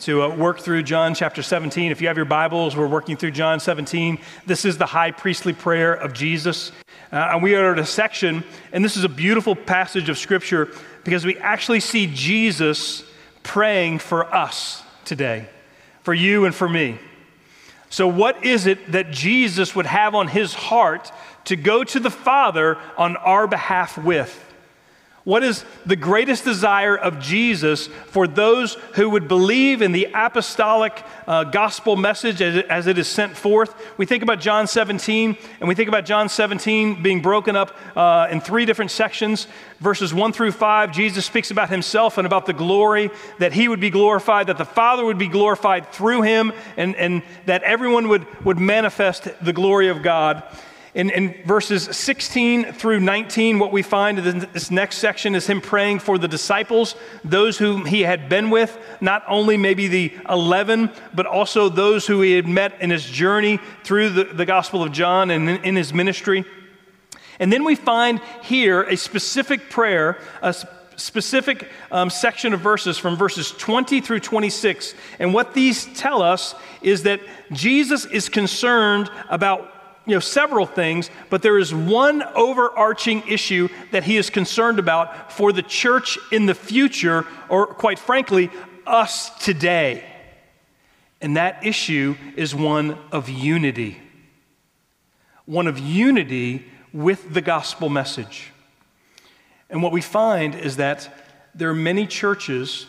to work through John chapter 17. If you have your Bibles, we're working through John 17. This is the high priestly prayer of Jesus. And we are at a section, and this is a beautiful passage of Scripture because we actually see Jesus praying for us today, for you and for me. So what is it that Jesus would have on his heart to go to the Father on our behalf with? What is the greatest desire of Jesus for those who would believe in the apostolic gospel message as it is sent forth? We think about John 17, and we think about John 17 being broken up in three different sections. Verses 1 through 5, Jesus speaks about himself and about the glory, that he would be glorified, that the Father would be glorified through him, and that everyone would manifest the glory of God. In verses 16 through 19, what we find in this next section is him praying for the disciples, those whom he had been with, not only maybe the 11, but also those who he had met in his journey through the Gospel of John and in his ministry. And then we find here a specific prayer, a specific section of verses from verses 20 through 26. And what these tell us is that Jesus is concerned about several things, but there is one overarching issue that he is concerned about for the church in the future, or quite frankly, us today. And that issue is one of unity with the gospel message. And what we find is that there are many churches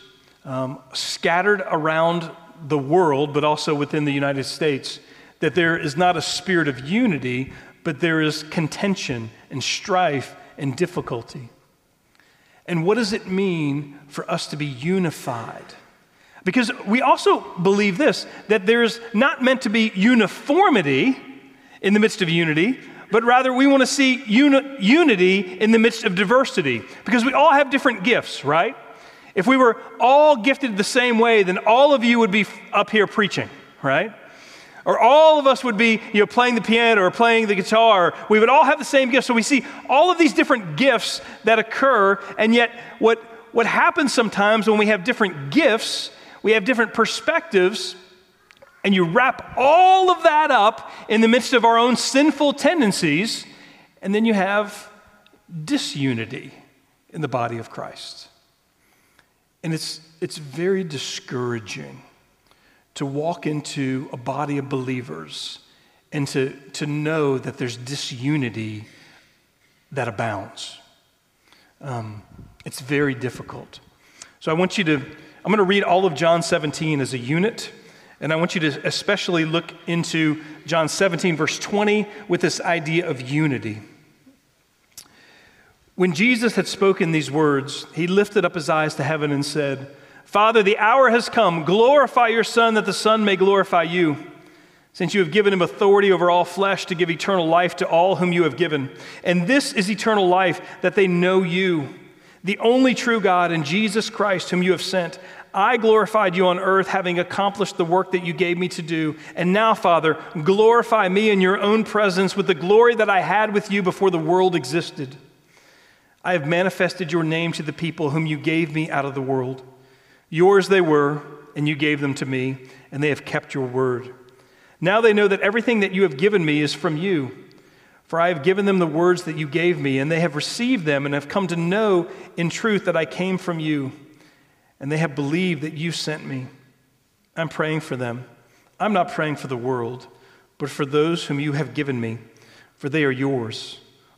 scattered around the world, but also within the United States, that there is not a spirit of unity, but there is contention and strife and difficulty. And what does it mean for us to be unified? Because we also believe this, that there is not meant to be uniformity in the midst of unity, but rather we want to see unity in the midst of diversity, because we all have different gifts, right? If we were all gifted the same way, then all of you would be up here preaching, right? Or all of us would be, playing the piano or playing the guitar. We would all have the same gifts. So we see all of these different gifts that occur, and yet what happens sometimes when we have different gifts, we have different perspectives, and you wrap all of that up in the midst of our own sinful tendencies, and then you have disunity in the body of Christ. And it's very discouraging to walk into a body of believers and to know that there's disunity that abounds. It's very difficult. So I'm going to read all of John 17 as a unit, and I want you to especially look into John 17, verse 20, with this idea of unity. When Jesus had spoken these words, he lifted up his eyes to heaven and said, "Father, the hour has come. Glorify your Son, that the Son may glorify you, since you have given him authority over all flesh to give eternal life to all whom you have given. And this is eternal life, that they know you, the only true God, and Jesus Christ, whom you have sent. I glorified you on earth, having accomplished the work that you gave me to do. And now, Father, glorify me in your own presence with the glory that I had with you before the world existed. I have manifested your name to the people whom you gave me out of the world. Yours they were, and you gave them to me, and they have kept your word. Now they know that everything that you have given me is from you, for I have given them the words that you gave me, and they have received them and have come to know in truth that I came from you, and they have believed that you sent me. I'm praying for them. I'm not praying for the world, but for those whom you have given me, for they are yours.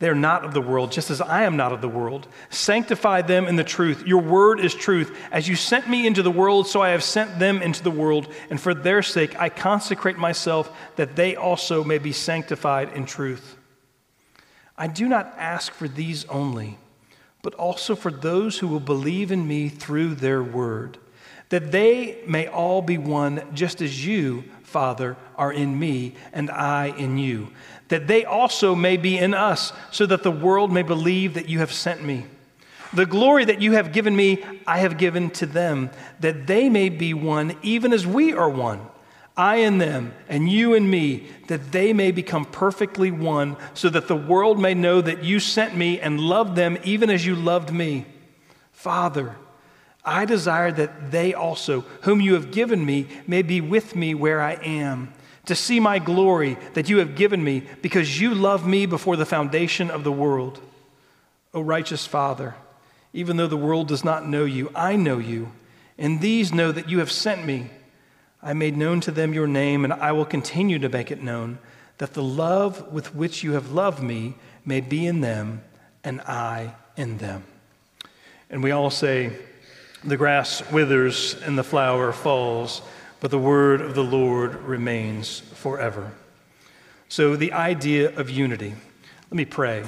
They are not of the world, just as I am not of the world. Sanctify them in the truth. Your word is truth. As you sent me into the world, so I have sent them into the world. And for their sake, I consecrate myself, that they also may be sanctified in truth. I do not ask for these only, but also for those who will believe in me through their word, that they may all be one, just as you, Father, are in me and I in you, that they also may be in us, so that the world may believe that you have sent me. The glory that you have given me, I have given to them, that they may be one, even as we are one, I in them and you in me, that they may become perfectly one, so that the world may know that you sent me and loved them even as you loved me. Father, I desire that they also, whom you have given me, may be with me where I am, to see my glory that you have given me, because you love me before the foundation of the world. O righteous Father, even though the world does not know you, I know you, and these know that you have sent me. I made known to them your name, and I will continue to make it known, that the love with which you have loved me may be in them, and I in them. And we all say, the grass withers and the flower falls, but the word of the Lord remains forever. So the idea of unity. Let me pray.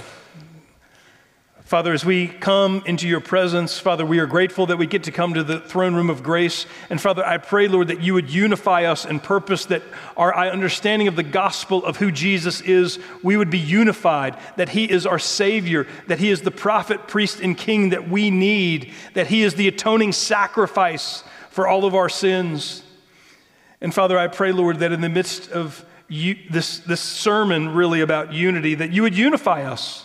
Father, as we come into your presence, Father, we are grateful that we get to come to the throne room of grace. And Father, I pray, Lord, that you would unify us in purpose, that our understanding of the gospel of who Jesus is, we would be unified, that he is our Savior, that he is the prophet, priest, and king that we need, that he is the atoning sacrifice for all of our sins. And Father, I pray, Lord, that in the midst of this sermon really about unity, that you would unify us.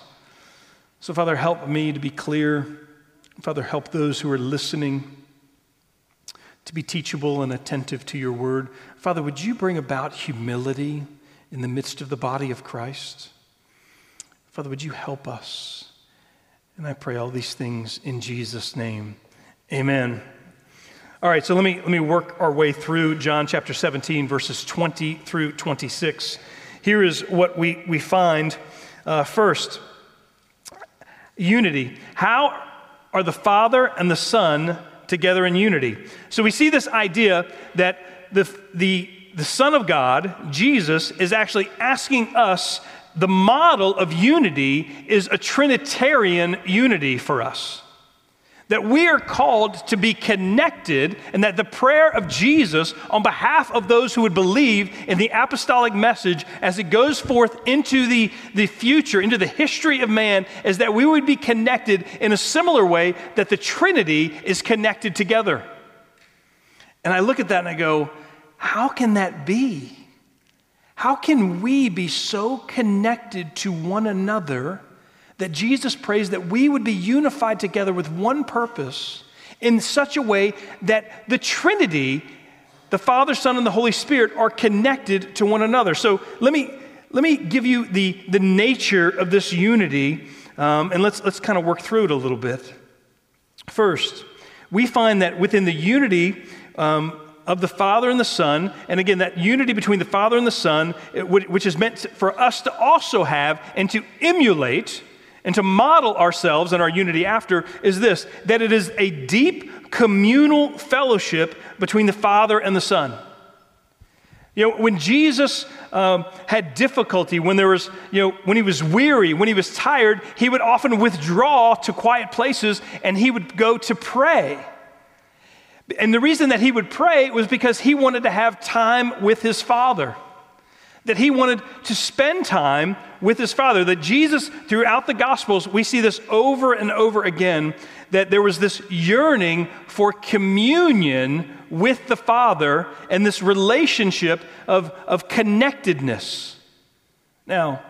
So, Father, help me to be clear. Father, help those who are listening to be teachable and attentive to your word. Father, would you bring about humility in the midst of the body of Christ? Father, would you help us? And I pray all these things in Jesus' name. Amen. All right, so let me work our way through John chapter 17, verses 20 through 26. Here is what we find first. Unity. How are the Father and the Son together in unity? So we see this idea that the Son of God, Jesus, is actually asking us, the model of unity is a Trinitarian unity for us. That we are called to be connected, and that the prayer of Jesus on behalf of those who would believe in the apostolic message as it goes forth into the future, into the history of man, is that we would be connected in a similar way that the Trinity is connected together. And I look at that and I go, how can that be? How can we be so connected to one another that Jesus prays that we would be unified together with one purpose in such a way that the Trinity, the Father, Son, and the Holy Spirit, are connected to one another? So let me give you the nature of this unity, and let's kind of work through it a little bit. First, we find that within the unity of the Father and the Son, and again, that unity between the Father and the Son, which is meant for us to also have and to emulate and to model ourselves and our unity after, is this, that it is a deep communal fellowship between the Father and the Son. You know, when Jesus had difficulty, when there was, when he was weary, when he was tired, he would often withdraw to quiet places and he would go to pray. And the reason that he would pray was because he wanted to have time with his Father, that he wanted to spend time with his Father, that Jesus, throughout the Gospels, we see this over and over again, that there was this yearning for communion with the Father and this relationship of connectedness. Now,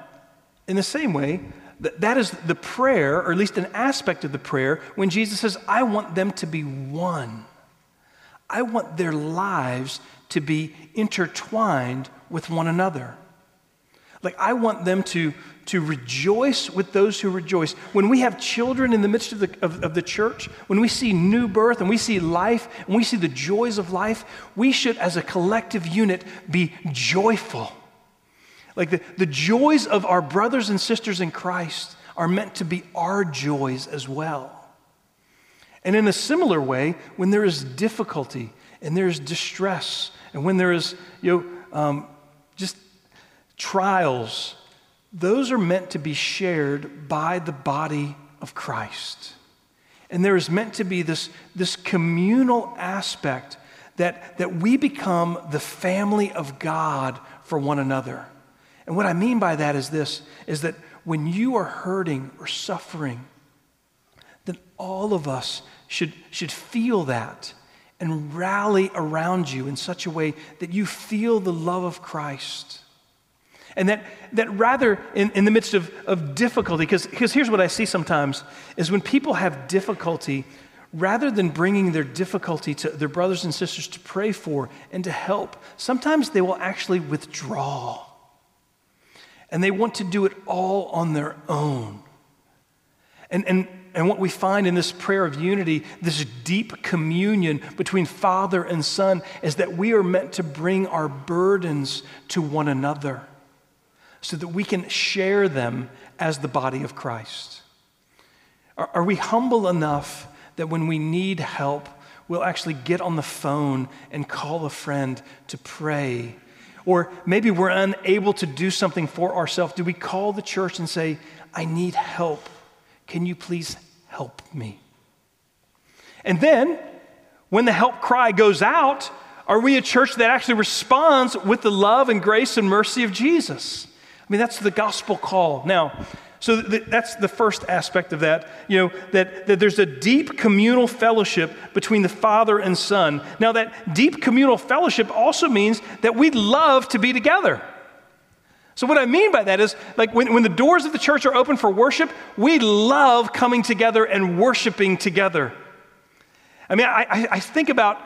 in the same way, that is the prayer, or at least an aspect of the prayer, when Jesus says, I want them to be one. I want their lives to be intertwined with one another. Like, I want them to rejoice with those who rejoice. When we have children in the midst of the church, when we see new birth and we see life and we see the joys of life, we should, as a collective unit, be joyful. Like the joys of our brothers and sisters in Christ are meant to be our joys as well. And in a similar way, when there is difficulty and there is distress and when there is just trials, those are meant to be shared by the body of Christ. And there is meant to be this communal aspect that we become the family of God for one another. And what I mean by that is this, is that when you are hurting or suffering, then all of us should feel that and rally around you in such a way that you feel the love of Christ. And that rather in the midst of difficulty, because here's what I see sometimes, is when people have difficulty, rather than bringing their difficulty to their brothers and sisters to pray for and to help, sometimes they will actually withdraw. And they want to do it all on their own. And what we find in this prayer of unity, this deep communion between Father and Son, is that we are meant to bring our burdens to one another so that we can share them as the body of Christ. Are we humble enough that when we need help, we'll actually get on the phone and call a friend to pray? Or maybe we're unable to do something for ourselves. Do we call the church and say, I need help. Can you please help me? And then, when the help cry goes out, are we a church that actually responds with the love and grace and mercy of Jesus? I mean, that's the gospel call. Now, so that's the first aspect of that, that there's a deep communal fellowship between the Father and Son. Now, that deep communal fellowship also means that we love to be together. So what I mean by that is, like, when the doors of the church are open for worship, we love coming together and worshiping together. I mean, I think about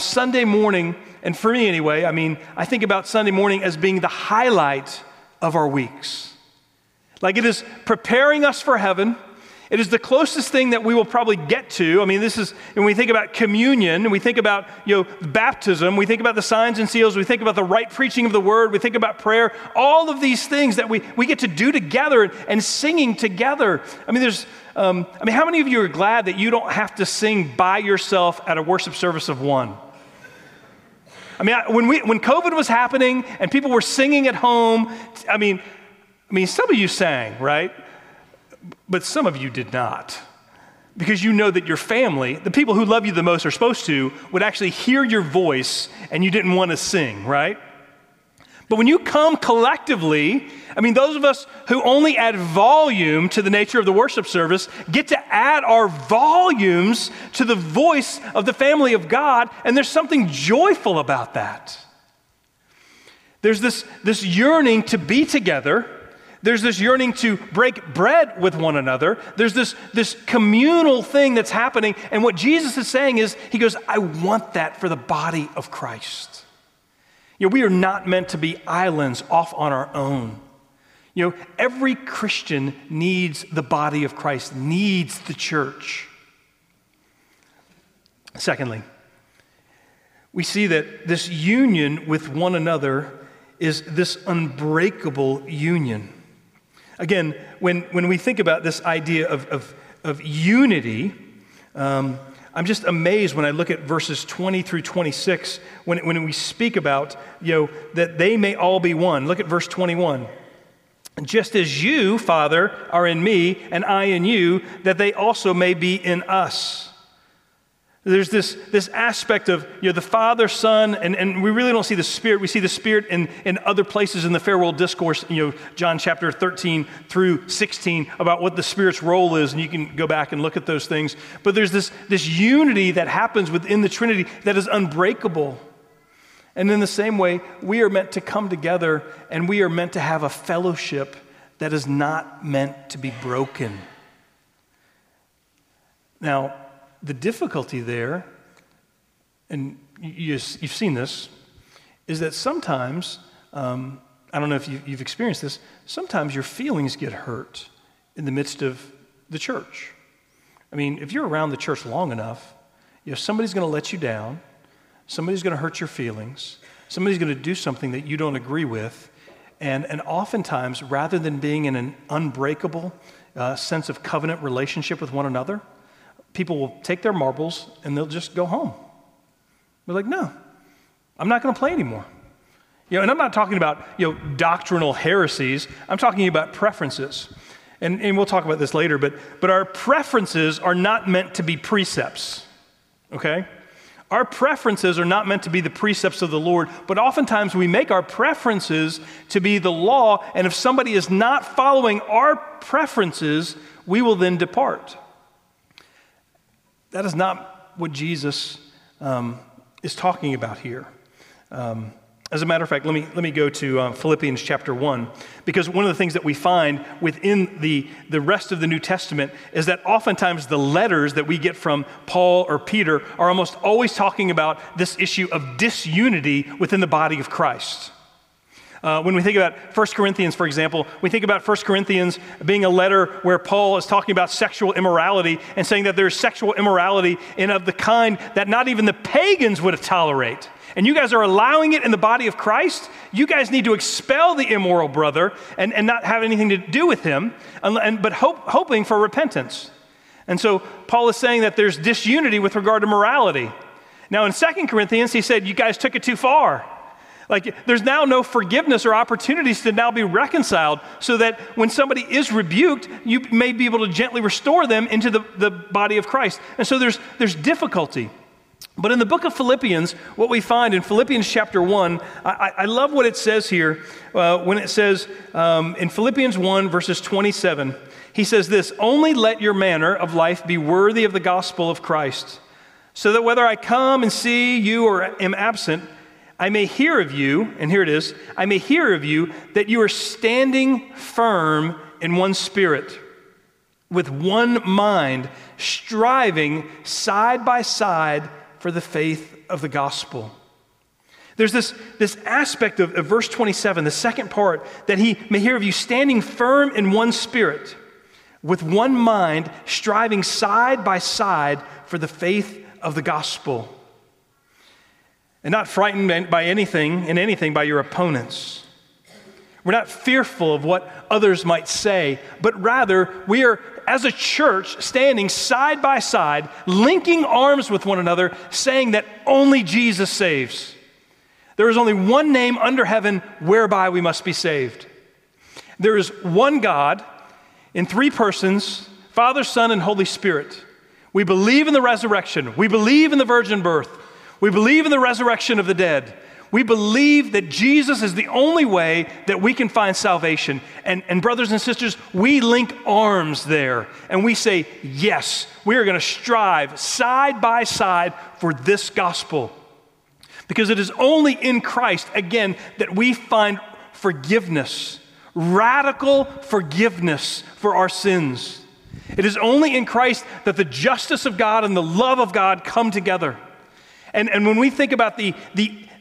Sunday morning, and for me anyway, I mean, I think about Sunday morning as being the highlight of our weeks. Like, it is preparing us for heaven. It is the closest thing that we will probably get to. I mean, this is, when we think about communion, we think about, baptism, we think about the signs and seals, we think about the right preaching of the word, we think about prayer, all of these things that we get to do together and singing together. I mean, how many of you are glad that you don't have to sing by yourself at a worship service of one? I mean, when COVID was happening and people were singing at home, I mean, some of you sang, right? But some of you did not, because you know that your family, the people who love you the most are supposed to, would actually hear your voice and you didn't want to sing, right? But when you come collectively, I mean, those of us who only add volume to the nature of the worship service get to add our volumes to the voice of the family of God, and there's something joyful about that. There's this yearning to be together. There's this yearning to break bread with one another. There's this communal thing that's happening. And what Jesus is saying is, he goes, I want that for the body of Christ. We are not meant to be islands off on our own. Every Christian needs the body of Christ, needs the church. Secondly, we see that this union with one another is this unbreakable union. Again, when we think about this idea of unity, I'm just amazed when I look at verses 20 through 26, when we speak about, that they may all be one. Look at verse 21. Just as you, Father, are in me, and I in you, that they also may be in us. There's this aspect of the Father, Son, and we really don't see the Spirit. We see the Spirit in other places in the farewell discourse, John chapter 13 through 16, about what the Spirit's role is, and you can go back and look at those things. But there's this unity that happens within the Trinity that is unbreakable. And in the same way, we are meant to come together, and we are meant to have a fellowship that is not meant to be broken. Now, the difficulty there, and you've seen this, is that sometimes, I don't know if you've experienced this, sometimes your feelings get hurt in the midst of the church. I mean, if you're around the church long enough, somebody's going to let you down, somebody's going to hurt your feelings, somebody's going to do something that you don't agree with, and oftentimes, rather than being in an unbreakable sense of covenant relationship with one another, people will take their marbles and they'll just go home. They're like, no, I'm not going to play anymore. You know, and I'm not talking about, you know, doctrinal heresies. I'm talking about preferences. And we'll talk about this later, but our preferences are not meant to be precepts, okay? Our preferences are not meant to be the precepts of the Lord, but oftentimes we make our preferences to be the law, and if somebody is not following our preferences, we will then depart. That is not what Jesus is talking about here. As a matter of fact, let me go to Philippians chapter 1, because one of the things that we find within the rest of the New Testament is that oftentimes the letters that we get from Paul or Peter are almost always talking about this issue of disunity within the body of Christ. When we think about 1 Corinthians, for example, we think about 1 Corinthians being a letter where Paul is talking about sexual immorality and saying that there's sexual immorality and of the kind that not even the pagans would tolerate. And you guys are allowing it in the body of Christ. You guys need to expel the immoral brother and not have anything to do with him, but hoping for repentance. And so Paul is saying that there's disunity with regard to morality. Now in 2 Corinthians, he said, you guys took it too far. Like, there's now no forgiveness or opportunities to now be reconciled so that when somebody is rebuked, you may be able to gently restore them into the body of Christ. And so there's difficulty. But in the book of Philippians, what we find in Philippians chapter 1, I love what it says here when it says in Philippians 1, verses 27, he says this, "Only let your manner of life be worthy of the gospel of Christ, so that whether I come and see you or am absent, I may hear of you," and here it is, "I may hear of you that you are standing firm in one spirit, with one mind, striving side by side for the faith of the gospel." There's this aspect of verse 27, the second part, that he may hear of you standing firm in one spirit, with one mind, striving side by side for the faith of the gospel. And not frightened by anything by your opponents. We're not fearful of what others might say, but rather we are, as a church, standing side by side, linking arms with one another, saying that only Jesus saves. There is only one name under heaven whereby we must be saved. There is one God in three persons, Father, Son, and Holy Spirit. We believe in the resurrection. We believe in the virgin birth. We believe in the resurrection of the dead. We believe that Jesus is the only way that we can find salvation. And brothers and sisters, we link arms there and we say, yes, we are going to strive side by side for this gospel. Because it is only in Christ, again, that we find forgiveness, radical forgiveness for our sins. It is only in Christ that the justice of God and the love of God come together. And when we think about the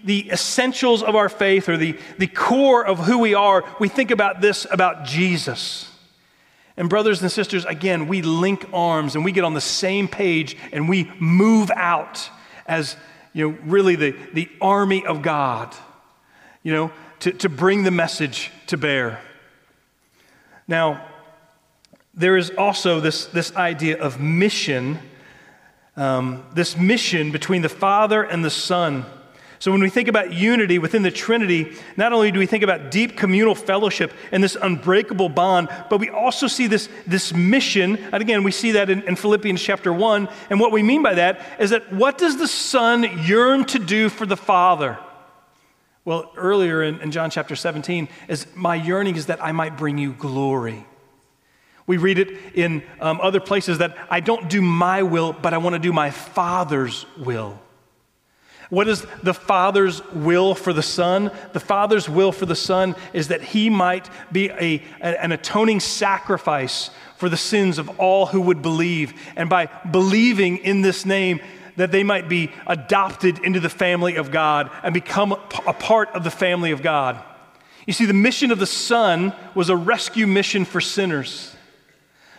essentials of our faith or the core of who we are, we think about this, about Jesus. And brothers and sisters, again, we link arms and we get on the same page and we move out as, you know, really the army of God, you know, to bring the message to bear. Now, there is also this idea of mission. This mission between the Father and the Son. So when we think about unity within the Trinity, not only do we think about deep communal fellowship and this unbreakable bond, but we also see this mission, and again, we see that in Philippians chapter 1, and what we mean by that is that what does the Son yearn to do for the Father? Well, earlier in John chapter 17, is my yearning is that I might bring you glory. We read it in other places that I don't do my will, but I want to do my Father's will. What is the Father's will for the Son? The Father's will for the Son is that he might be an atoning sacrifice for the sins of all who would believe. And by believing in this name, that they might be adopted into the family of God and become a part of the family of God. You see, the mission of the Son was a rescue mission for sinners,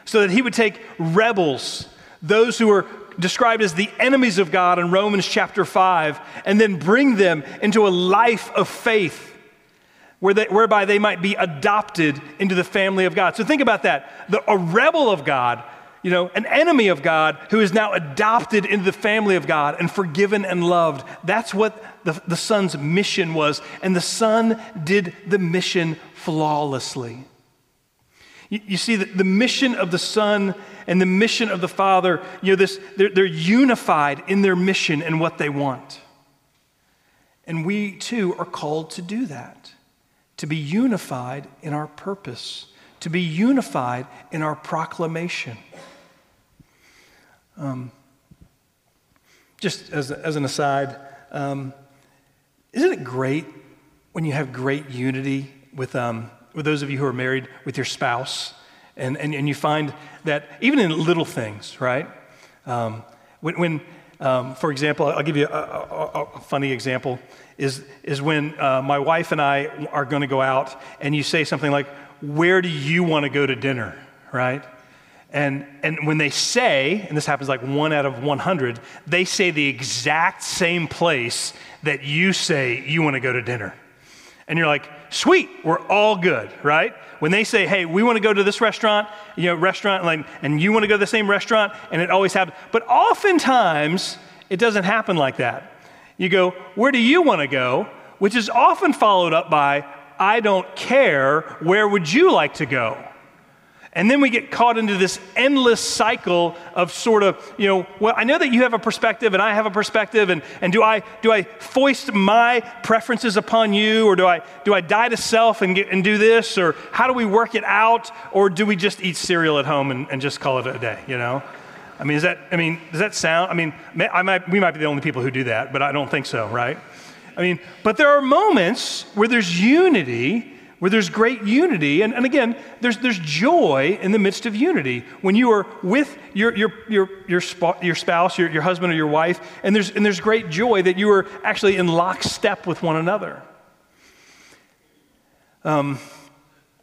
so that he would take rebels, those who were described as the enemies of God in Romans chapter 5, and then bring them into a life of faith whereby they might be adopted into the family of God. So think about that. A rebel of God, you know, an enemy of God who is now adopted into the family of God and forgiven and loved. That's what the Son's mission was. And the Son did the mission flawlessly. You see, the mission of the Son and the mission of the Father, you know, they're unified in their mission and what they want. And we, too, are called to do that, to be unified in our purpose, to be unified in our proclamation. Just as an aside, isn't it great when you have great unity with those of you who are married with your spouse, and you find that even in little things, right? For example, I'll give you a funny example, is when my wife and I are going to go out, and you say something like, "Where do you want to go to dinner?" Right? And when they say, and this happens like 1 out of 100, they say the exact same place that you say you want to go to dinner. And you're like, sweet, we're all good, right? When they say, hey, we want to go to this restaurant, you know, and you want to go to the same restaurant, and it always happens. But oftentimes, it doesn't happen like that. You go, where do you want to go? Which is often followed up by, I don't care, where would you like to go? And then we get caught into this endless cycle of sort of, you know, well, I know that you have a perspective and I have a perspective, and do I foist my preferences upon you, or do I die to self and do this, or how do we work it out, or do we just eat cereal at home and just call it a day, you know? I mean, does that sound, we might be the only people who do that, but I don't think so, right? I mean, but there are moments where there's unity, where there's great unity, and again, there's joy in the midst of unity. When you are with your spouse, your husband or your wife, and there's great joy that you are actually in lockstep with one another.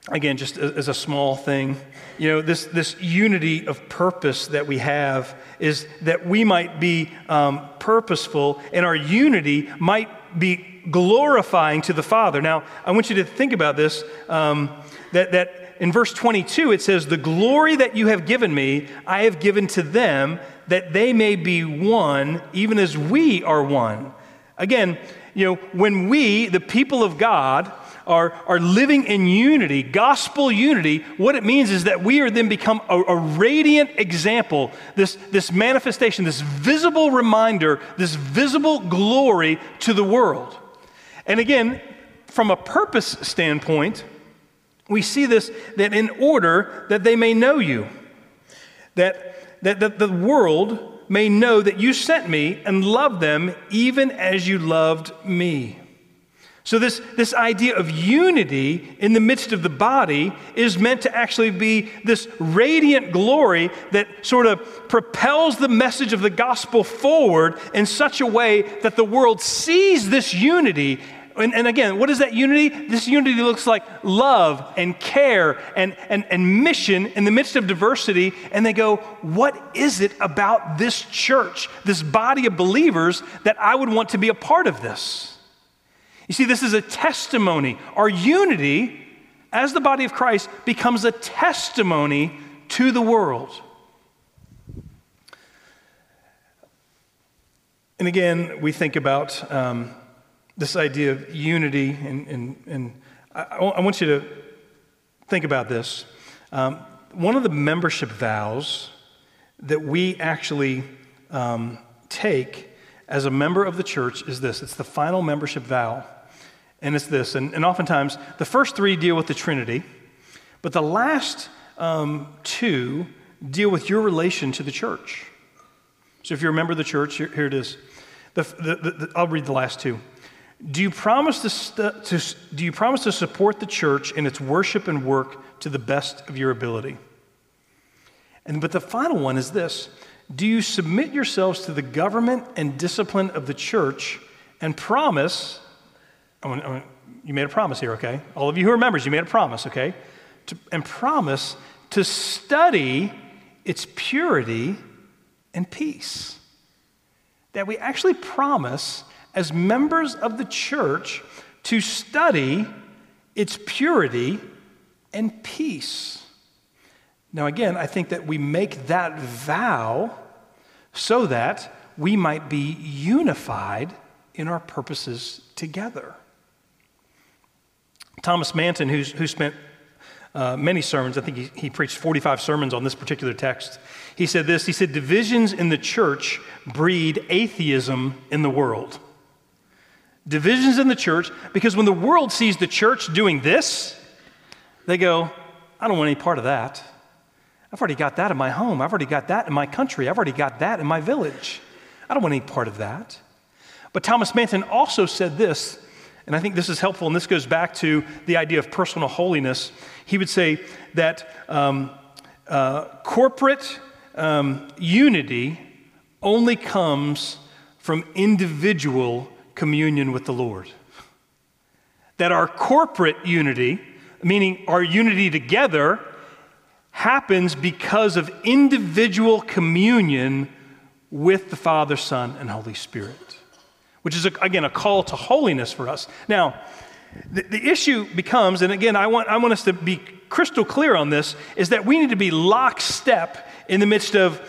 Again, just as a small thing, you know, this unity of purpose that we have is that we might be purposeful, and our unity might be glorifying to the Father. Now, I want you to think about this, that in verse 22, it says, the glory that you have given me, I have given to them, that they may be one, even as we are one. Again, you know, when we, the people of God, are living in unity, gospel unity, what it means is that we are then become a radiant example, this manifestation, this visible reminder, this visible glory to the world. And again, from a purpose standpoint, we see this, that in order that they may know you, that the world may know that you sent me and love them even as you loved me. So this idea of unity in the midst of the body is meant to actually be this radiant glory that sort of propels the message of the gospel forward in such a way that the world sees this unity. And again, what is that unity? This unity looks like love and care and mission in the midst of diversity. And they go, what is it about this church, this body of believers, that I would want to be a part of this? You see, this is a testimony. Our unity as the body of Christ becomes a testimony to the world. And again, we think about this idea of unity, and I want you to think about this. One of the membership vows that we actually take as a member of the church is this. It's the final membership vow. And it's this, and oftentimes the first three deal with the Trinity, but the last two deal with your relation to the church. So if you remember the church, here it is. I'll read the last two. Do you promise to support the church in its worship and work to the best of your ability? But the final one is this. Do you submit yourselves to the government and discipline of the church and promise... you made a promise here, okay? All of you who are members, you made a promise, okay? Promise to study its purity and peace. That we actually promise as members of the church to study its purity and peace. Now again, I think that we make that vow so that we might be unified in our purposes together. Thomas Manton, who spent many sermons, I think he preached 45 sermons on this particular text, he said this, he said, divisions in the church breed atheism in the world. Divisions in the church, because when the world sees the church doing this, they go, I don't want any part of that. I've already got that in my home. I've already got that in my country. I've already got that in my village. I don't want any part of that. But Thomas Manton also said this, and I think this is helpful, and this goes back to the idea of personal holiness. He would say that corporate unity only comes from individual communion with the Lord. That our corporate unity, meaning our unity together, happens because of individual communion with the Father, Son, and Holy Spirit, which is, again, a call to holiness for us. Now, the issue becomes, and again, I want us to be crystal clear on this, is that we need to be lockstep in the midst of,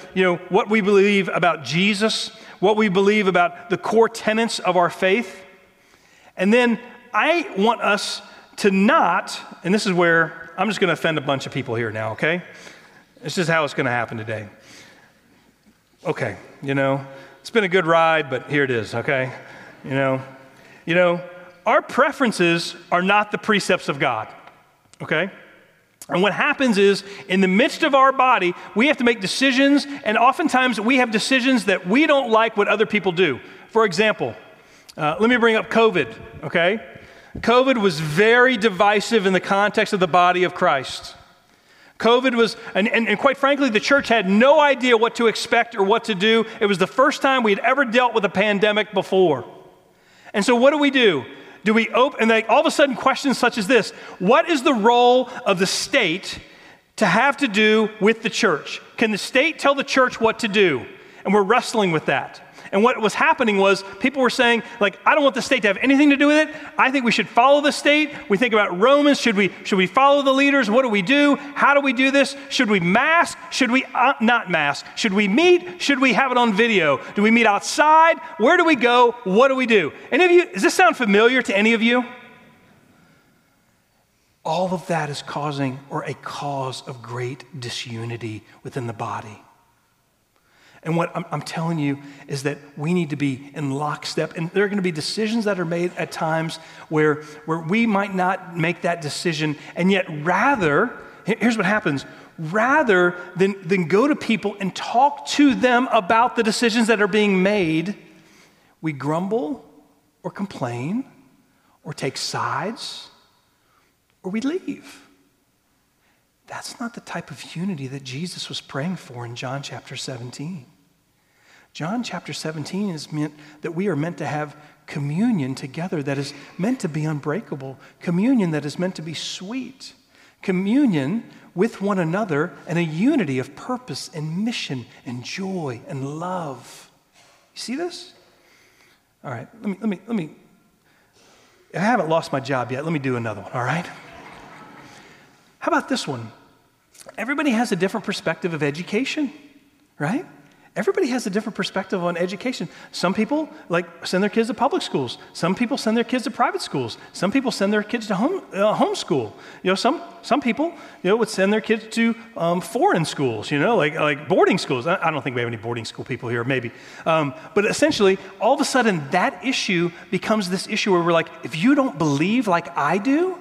what we believe about Jesus, what we believe about the core tenets of our faith. And then I want us to not, and this is where I'm just going to offend a bunch of people here now, okay? This is how it's going to happen today. Okay, it's been a good ride, but here it is, okay? Our preferences are not the precepts of God, okay? And what happens is, in the midst of our body, we have to make decisions, and oftentimes we have decisions that we don't like what other people do. For example, let me bring up COVID, okay? COVID was very divisive in the context of the body of Christ. COVID was, and quite frankly, the church had no idea what to expect or what to do. It was the first time we had ever dealt with a pandemic before. And so what do? Do we open, and they all of a sudden questions such as this, what is the role of the state to have to do with the church? Can the state tell the church what to do? And we're wrestling with that. And what was happening was people were saying, I don't want the state to have anything to do with it. I think we should follow the state. We think about Romans. Should we follow the leaders? What do we do? How do we do this? Should we mask? Should we not mask? Should we meet? Should we have it on video? Do we meet outside? Where do we go? What do we do? Any of you, does this sound familiar to any of you? All of that is causing or a cause of great disunity within the body. And what I'm telling you is that we need to be in lockstep. And there are going to be decisions that are made at times where we might not make that decision. And yet rather, here's what happens, rather than go to people and talk to them about the decisions that are being made, we grumble or complain or take sides or we leave. That's not the type of unity that Jesus was praying for in John chapter 17. John chapter 17 is meant that we are meant to have communion together that is meant to be unbreakable, communion that is meant to be sweet, communion with one another and a unity of purpose and mission and joy and love. You see this? All right, let me, I haven't lost my job yet. Let me do another one, all right? How about this one? Everybody has a different perspective of education, right? Everybody has a different perspective on education. Some people send their kids to public schools. Some people send their kids to private schools. Some people send their kids to homeschool. Some people would send their kids to foreign schools. Like boarding schools. I don't think we have any boarding school people here, maybe. But essentially, all of a sudden, that issue becomes this issue where we're like, if you don't believe like I do,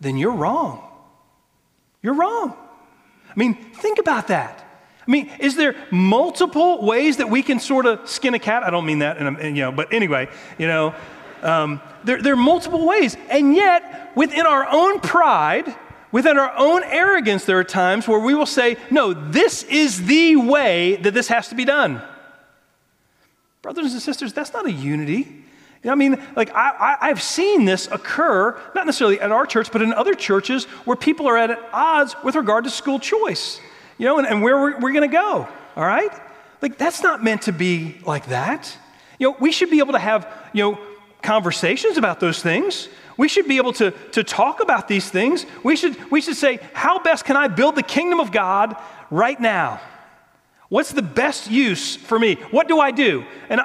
then you're wrong. You're wrong. Think about that. Is there multiple ways that we can sort of skin a cat? I don't mean that, but anyway, there are multiple ways. And yet, within our own pride, within our own arrogance, there are times where we will say, no, this is the way that this has to be done. Brothers and sisters, that's not a unity. I've seen this occur, not necessarily at our church, but in other churches where people are at odds with regard to school choice, and where we're going to go, all right? That's not meant to be like that. We should be able to have, conversations about those things. We should be able to talk about these things. We should say, how best can I build the kingdom of God right now? What's the best use for me? What do I do? And,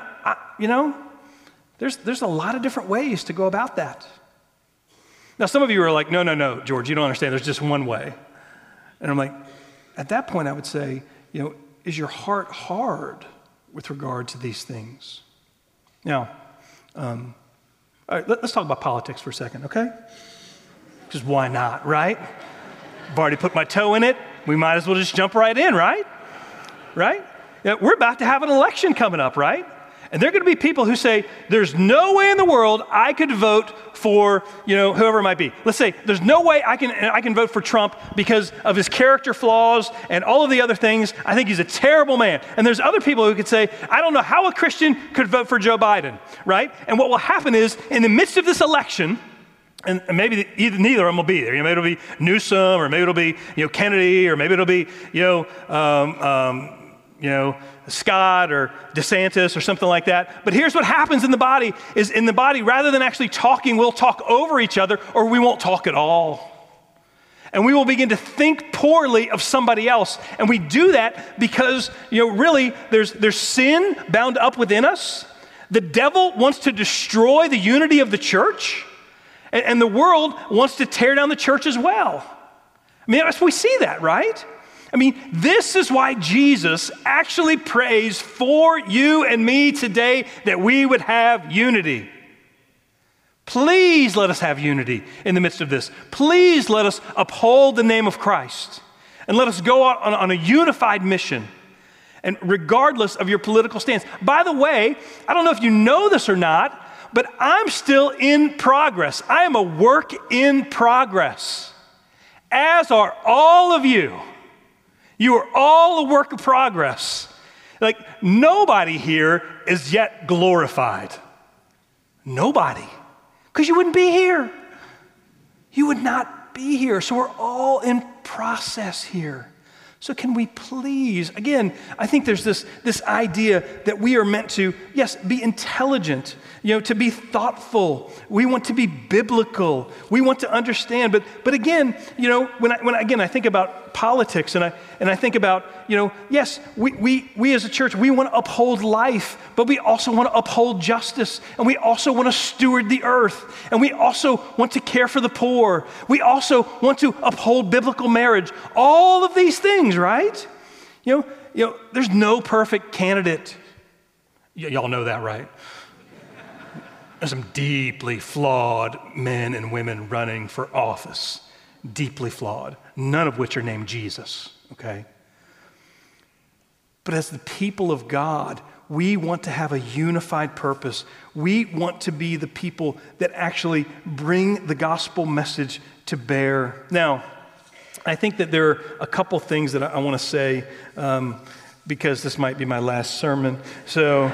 there's a lot of different ways to go about that. Now, some of you are like, no, George, you don't understand. There's just one way. And I'm like, at that point, I would say, is your heart hard with regard to these things? Now, all right, let's talk about politics for a second, okay? Because why not, right? I've already put my toe in it. We might as well just jump right in, right? Right? Yeah, we're about to have an election coming up, right? And there are going to be people who say, there's no way in the world I could vote for, whoever it might be. Let's say, there's no way I can vote for Trump because of his character flaws and all of the other things. I think he's a terrible man. And there's other people who could say, I don't know how a Christian could vote for Joe Biden, right? And what will happen is, in the midst of this election, and maybe neither of them will be there. Maybe it'll be Newsom, or maybe it'll be Kennedy, or maybe it'll be Scott or DeSantis or something like that. But here's what happens in the body is rather than actually talking, we'll talk over each other, or we won't talk at all. And we will begin to think poorly of somebody else. And we do that because, really there's sin bound up within us. The devil wants to destroy the unity of the church, and the world wants to tear down the church as well. I mean, we see that, right? I mean, this is why Jesus actually prays for you and me today, that we would have unity. Please let us have unity in the midst of this. Please let us uphold the name of Christ, and let us go out on a unified mission, and regardless of your political stance. By the way, I don't know if you know this or not, but I'm still in progress. I am a work in progress, as are all of you. You are all a work of progress. Like, nobody here is yet glorified. Nobody. Because you wouldn't be here. You would not be here. So we're all in process here. So can we please, again, I think there's this idea that we are meant to, yes, be intelligent, to be thoughtful. We want to be biblical. We want to understand. But again, when I think about politics, and I think about, yes, we as a church, we want to uphold life, but we also want to uphold justice, and we also want to steward the earth, and we also want to care for the poor. We also want to uphold biblical marriage. All of these things, right? There's no perfect candidate. Y'all know that, right? There's some deeply flawed men and women running for office. Deeply flawed. None of which are named Jesus, okay? But as the people of God, we want to have a unified purpose. We want to be the people that actually bring the gospel message to bear. Now, I think that there are a couple things that I want to say because this might be my last sermon. So,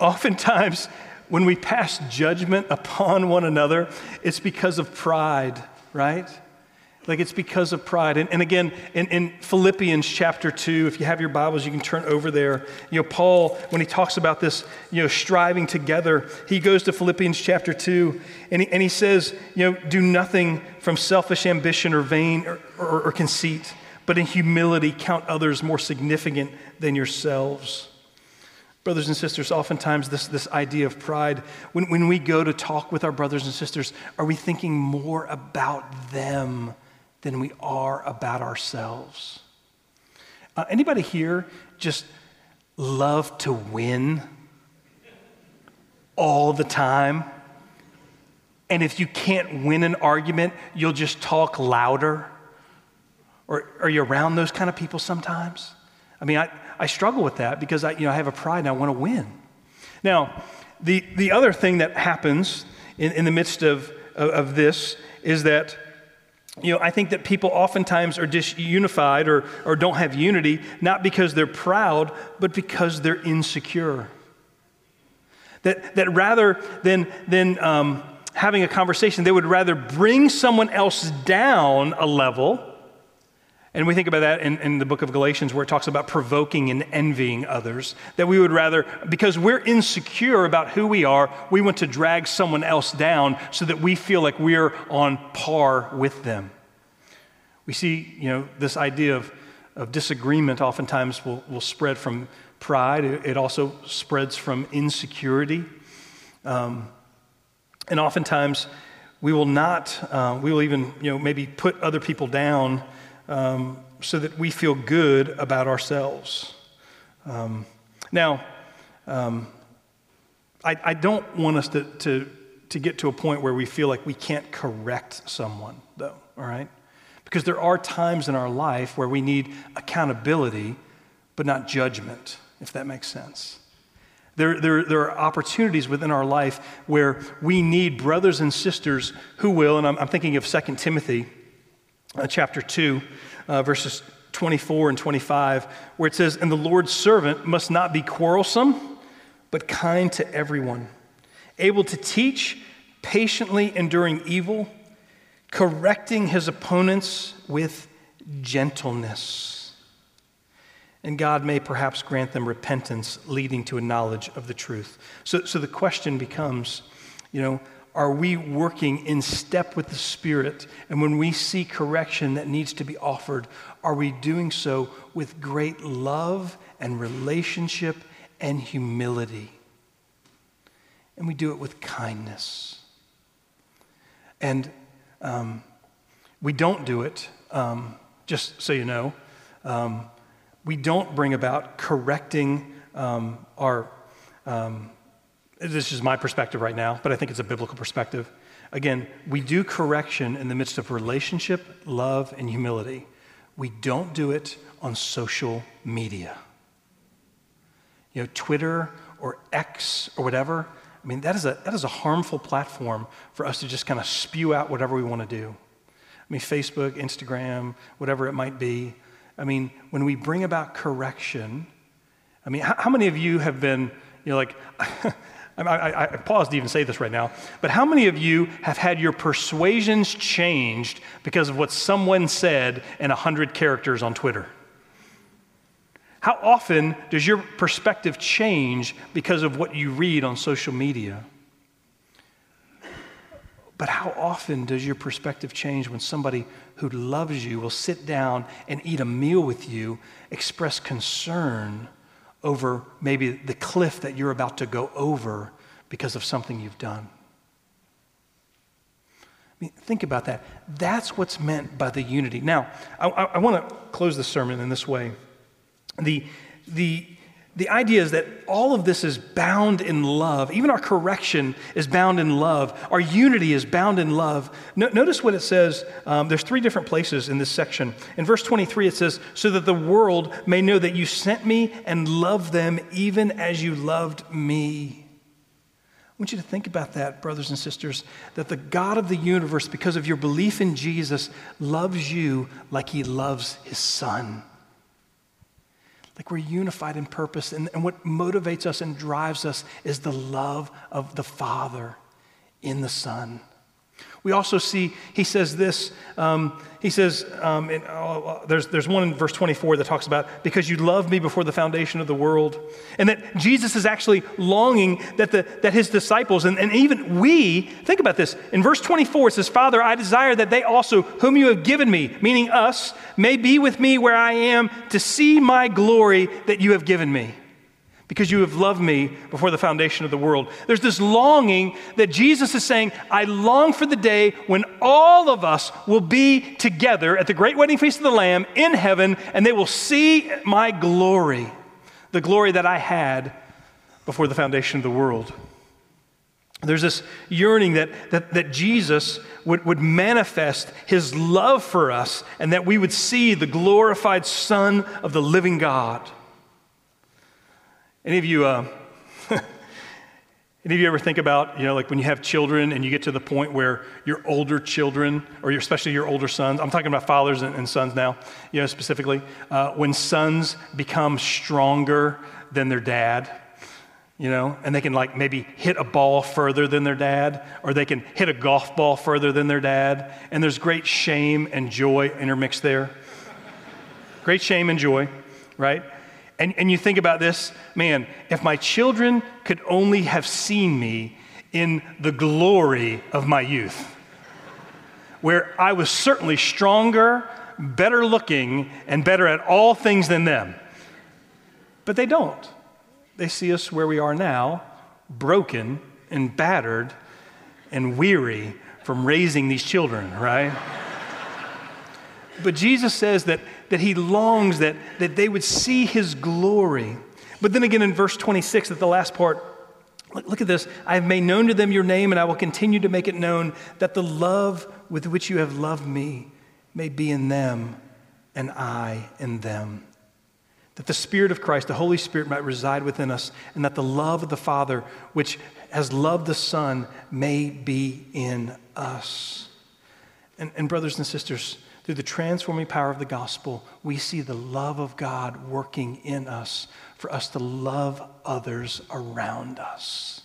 oftentimes when we pass judgment upon one another, it's because of pride, right? Like, it's because of pride. And again, in Philippians chapter 2, if you have your Bibles, you can turn over there. Paul, when he talks about this, striving together, he goes to Philippians chapter 2, and he says, do nothing from selfish ambition or vain or conceit, but in humility count others more significant than yourselves. Brothers and sisters, oftentimes this idea of pride, when we go to talk with our brothers and sisters, are we thinking more about them than we are about ourselves? Anybody here just love to win all the time? And if you can't win an argument, you'll just talk louder? Or are you around those kind of people sometimes? I mean, I struggle with that because I have a pride and I want to win. Now, the other thing that happens in the midst of this is that I think that people oftentimes are disunified or don't have unity, not because they're proud, but because they're insecure. That rather than having a conversation, they would rather bring someone else down a level And we think about that in the book of Galatians, where it talks about provoking and envying others, that we would rather, because we're insecure about who we are, we want to drag someone else down so that we feel like we're on par with them. We see, you know, this idea of disagreement oftentimes will spread from pride. It also spreads from insecurity. And oftentimes we will not, we will even, you know, maybe put other people down so that we feel good about ourselves. I don't want us to get to a point where we feel like we can't correct someone, though, all right? Because there are times in our life where we need accountability, but not judgment, if that makes sense. There are opportunities within our life where we need brothers and sisters who will, and I'm thinking of 2 Timothy, chapter 2, verses 24 and 25, where it says, "And the Lord's servant must not be quarrelsome, but kind to everyone, able to teach, patiently enduring evil, correcting his opponents with gentleness. And God may perhaps grant them repentance, leading to a knowledge of the truth." So the question becomes, you know, are we working in step with the Spirit? And when we see correction that needs to be offered, are we doing so with great love and relationship and humility? And we do it with kindness. And we don't do it, just so you know, we don't bring about correcting this is my perspective right now, but I think it's a biblical perspective. Again, we do correction in the midst of relationship, love, and humility. We don't do it on social media. You know, Twitter or X or whatever, I mean, that is a harmful platform for us to just kind of spew out whatever we want to do. I mean, Facebook, Instagram, whatever it might be. I mean, when we bring about correction, I mean, how many of you have been, you know, like... I pause to even say this right now, but how many of you have had your persuasions changed because of what someone said in 100 characters on Twitter? How often does your perspective change because of what you read on social media? But how often does your perspective change when somebody who loves you will sit down and eat a meal with you, express concern over maybe the cliff that you're about to go over because of something you've done? I mean, think about that. That's what's meant by the unity. Now, I want to close the sermon in this way. The idea is that all of this is bound in love. Even our correction is bound in love. Our unity is bound in love. Notice what it says. There's three different places in this section. In verse 23, it says, "So that the world may know that you sent me and love them even as you loved me." I want you to think about that, brothers and sisters, that the God of the universe, because of your belief in Jesus, loves you like he loves his Son. Like we're unified in purpose, and what motivates us and drives us is the love of the Father in the Son. We also see, he says this, there's one in verse 24 that talks about, because you loved me before the foundation of the world, and that Jesus is actually longing that his disciples, and even we, think about this, in verse 24 it says, "Father, I desire that they also, whom you have given me," meaning us, "may be with me where I am to see my glory that you have given me, because you have loved me before the foundation of the world." There's this longing that Jesus is saying, I long for the day when all of us will be together at the great wedding feast of the Lamb in heaven, and they will see my glory, the glory that I had before the foundation of the world. There's this yearning that Jesus would manifest his love for us, and that we would see the glorified Son of the living God. Any of you, ever think about, you know, like when you have children and you get to the point where your older children, or especially your older sons, I'm talking about fathers and sons now, you know, specifically, when sons become stronger than their dad, you know, and they can like maybe hit a ball further than their dad, or they can hit a golf ball further than their dad, and there's great shame and joy intermixed there. great shame and joy, right? And you think about this, man, if my children could only have seen me in the glory of my youth, where I was certainly stronger, better looking, and better at all things than them. But they don't. They see us where we are now, broken and battered and weary from raising these children, right? But Jesus says that he longs that they would see his glory. But then again in verse 26, at the last part, look at this. I have made known to them your name, and I will continue to make it known that the love with which you have loved me may be in them, and I in them. That the Spirit of Christ, the Holy Spirit, might reside within us, and that the love of the Father, which has loved the Son, may be in us. And brothers and sisters, through the transforming power of the gospel, we see the love of God working in us for us to love others around us.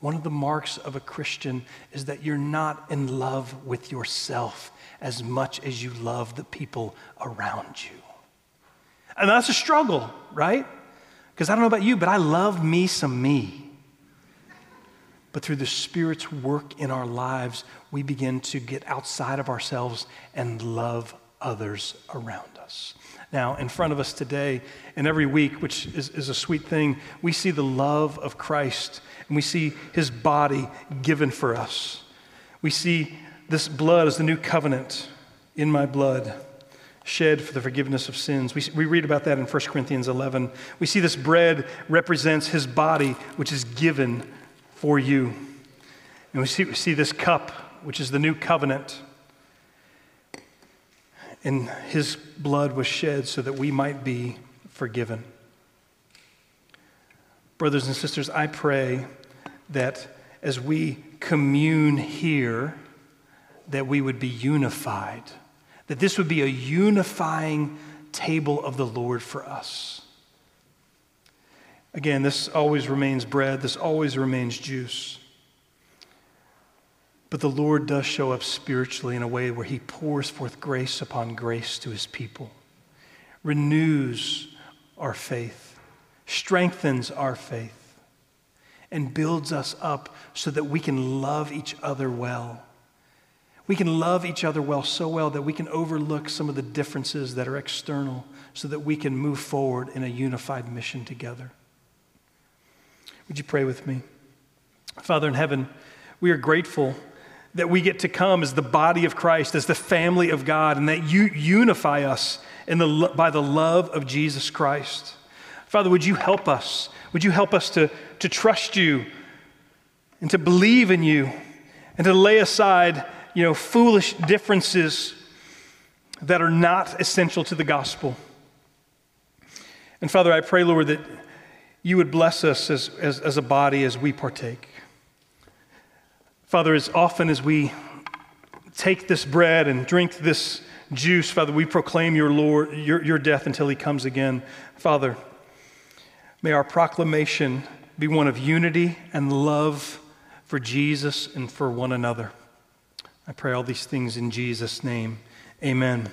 One of the marks of a Christian is that you're not in love with yourself as much as you love the people around you. And that's a struggle, right? Because I don't know about you, but I love me some me. But through the Spirit's work in our lives, we begin to get outside of ourselves and love others around us. Now, in front of us today and every week, which is a sweet thing, we see the love of Christ, and we see his body given for us. We see this blood as the new covenant, in my blood, shed for the forgiveness of sins. We read about that in 1 Corinthians 11. We see this bread represents his body, which is given for you. And we see this cup, which is the new covenant. And his blood was shed so that we might be forgiven. Brothers and sisters, I pray that as we commune here, that we would be unified, that this would be a unifying table of the Lord for us. Again, this always remains bread. This always remains juice. But the Lord does show up spiritually in a way where he pours forth grace upon grace to his people, renews our faith, strengthens our faith, and builds us up so that we can love each other well. We can love each other well, so well that we can overlook some of the differences that are external so that we can move forward in a unified mission together. Would you pray with me? Father in heaven, we are grateful that we get to come as the body of Christ, as the family of God, and that you unify us by the love of Jesus Christ. Father, would you help us? Would you help us to trust you and to believe in you and to lay aside foolish differences that are not essential to the gospel. And Father, I pray, Lord, that you would bless us as a body as we partake. Father, as often as we take this bread and drink this juice, Father, we proclaim your Lord, your death until he comes again. Father, may our proclamation be one of unity and love for Jesus and for one another. I pray all these things in Jesus' name. Amen.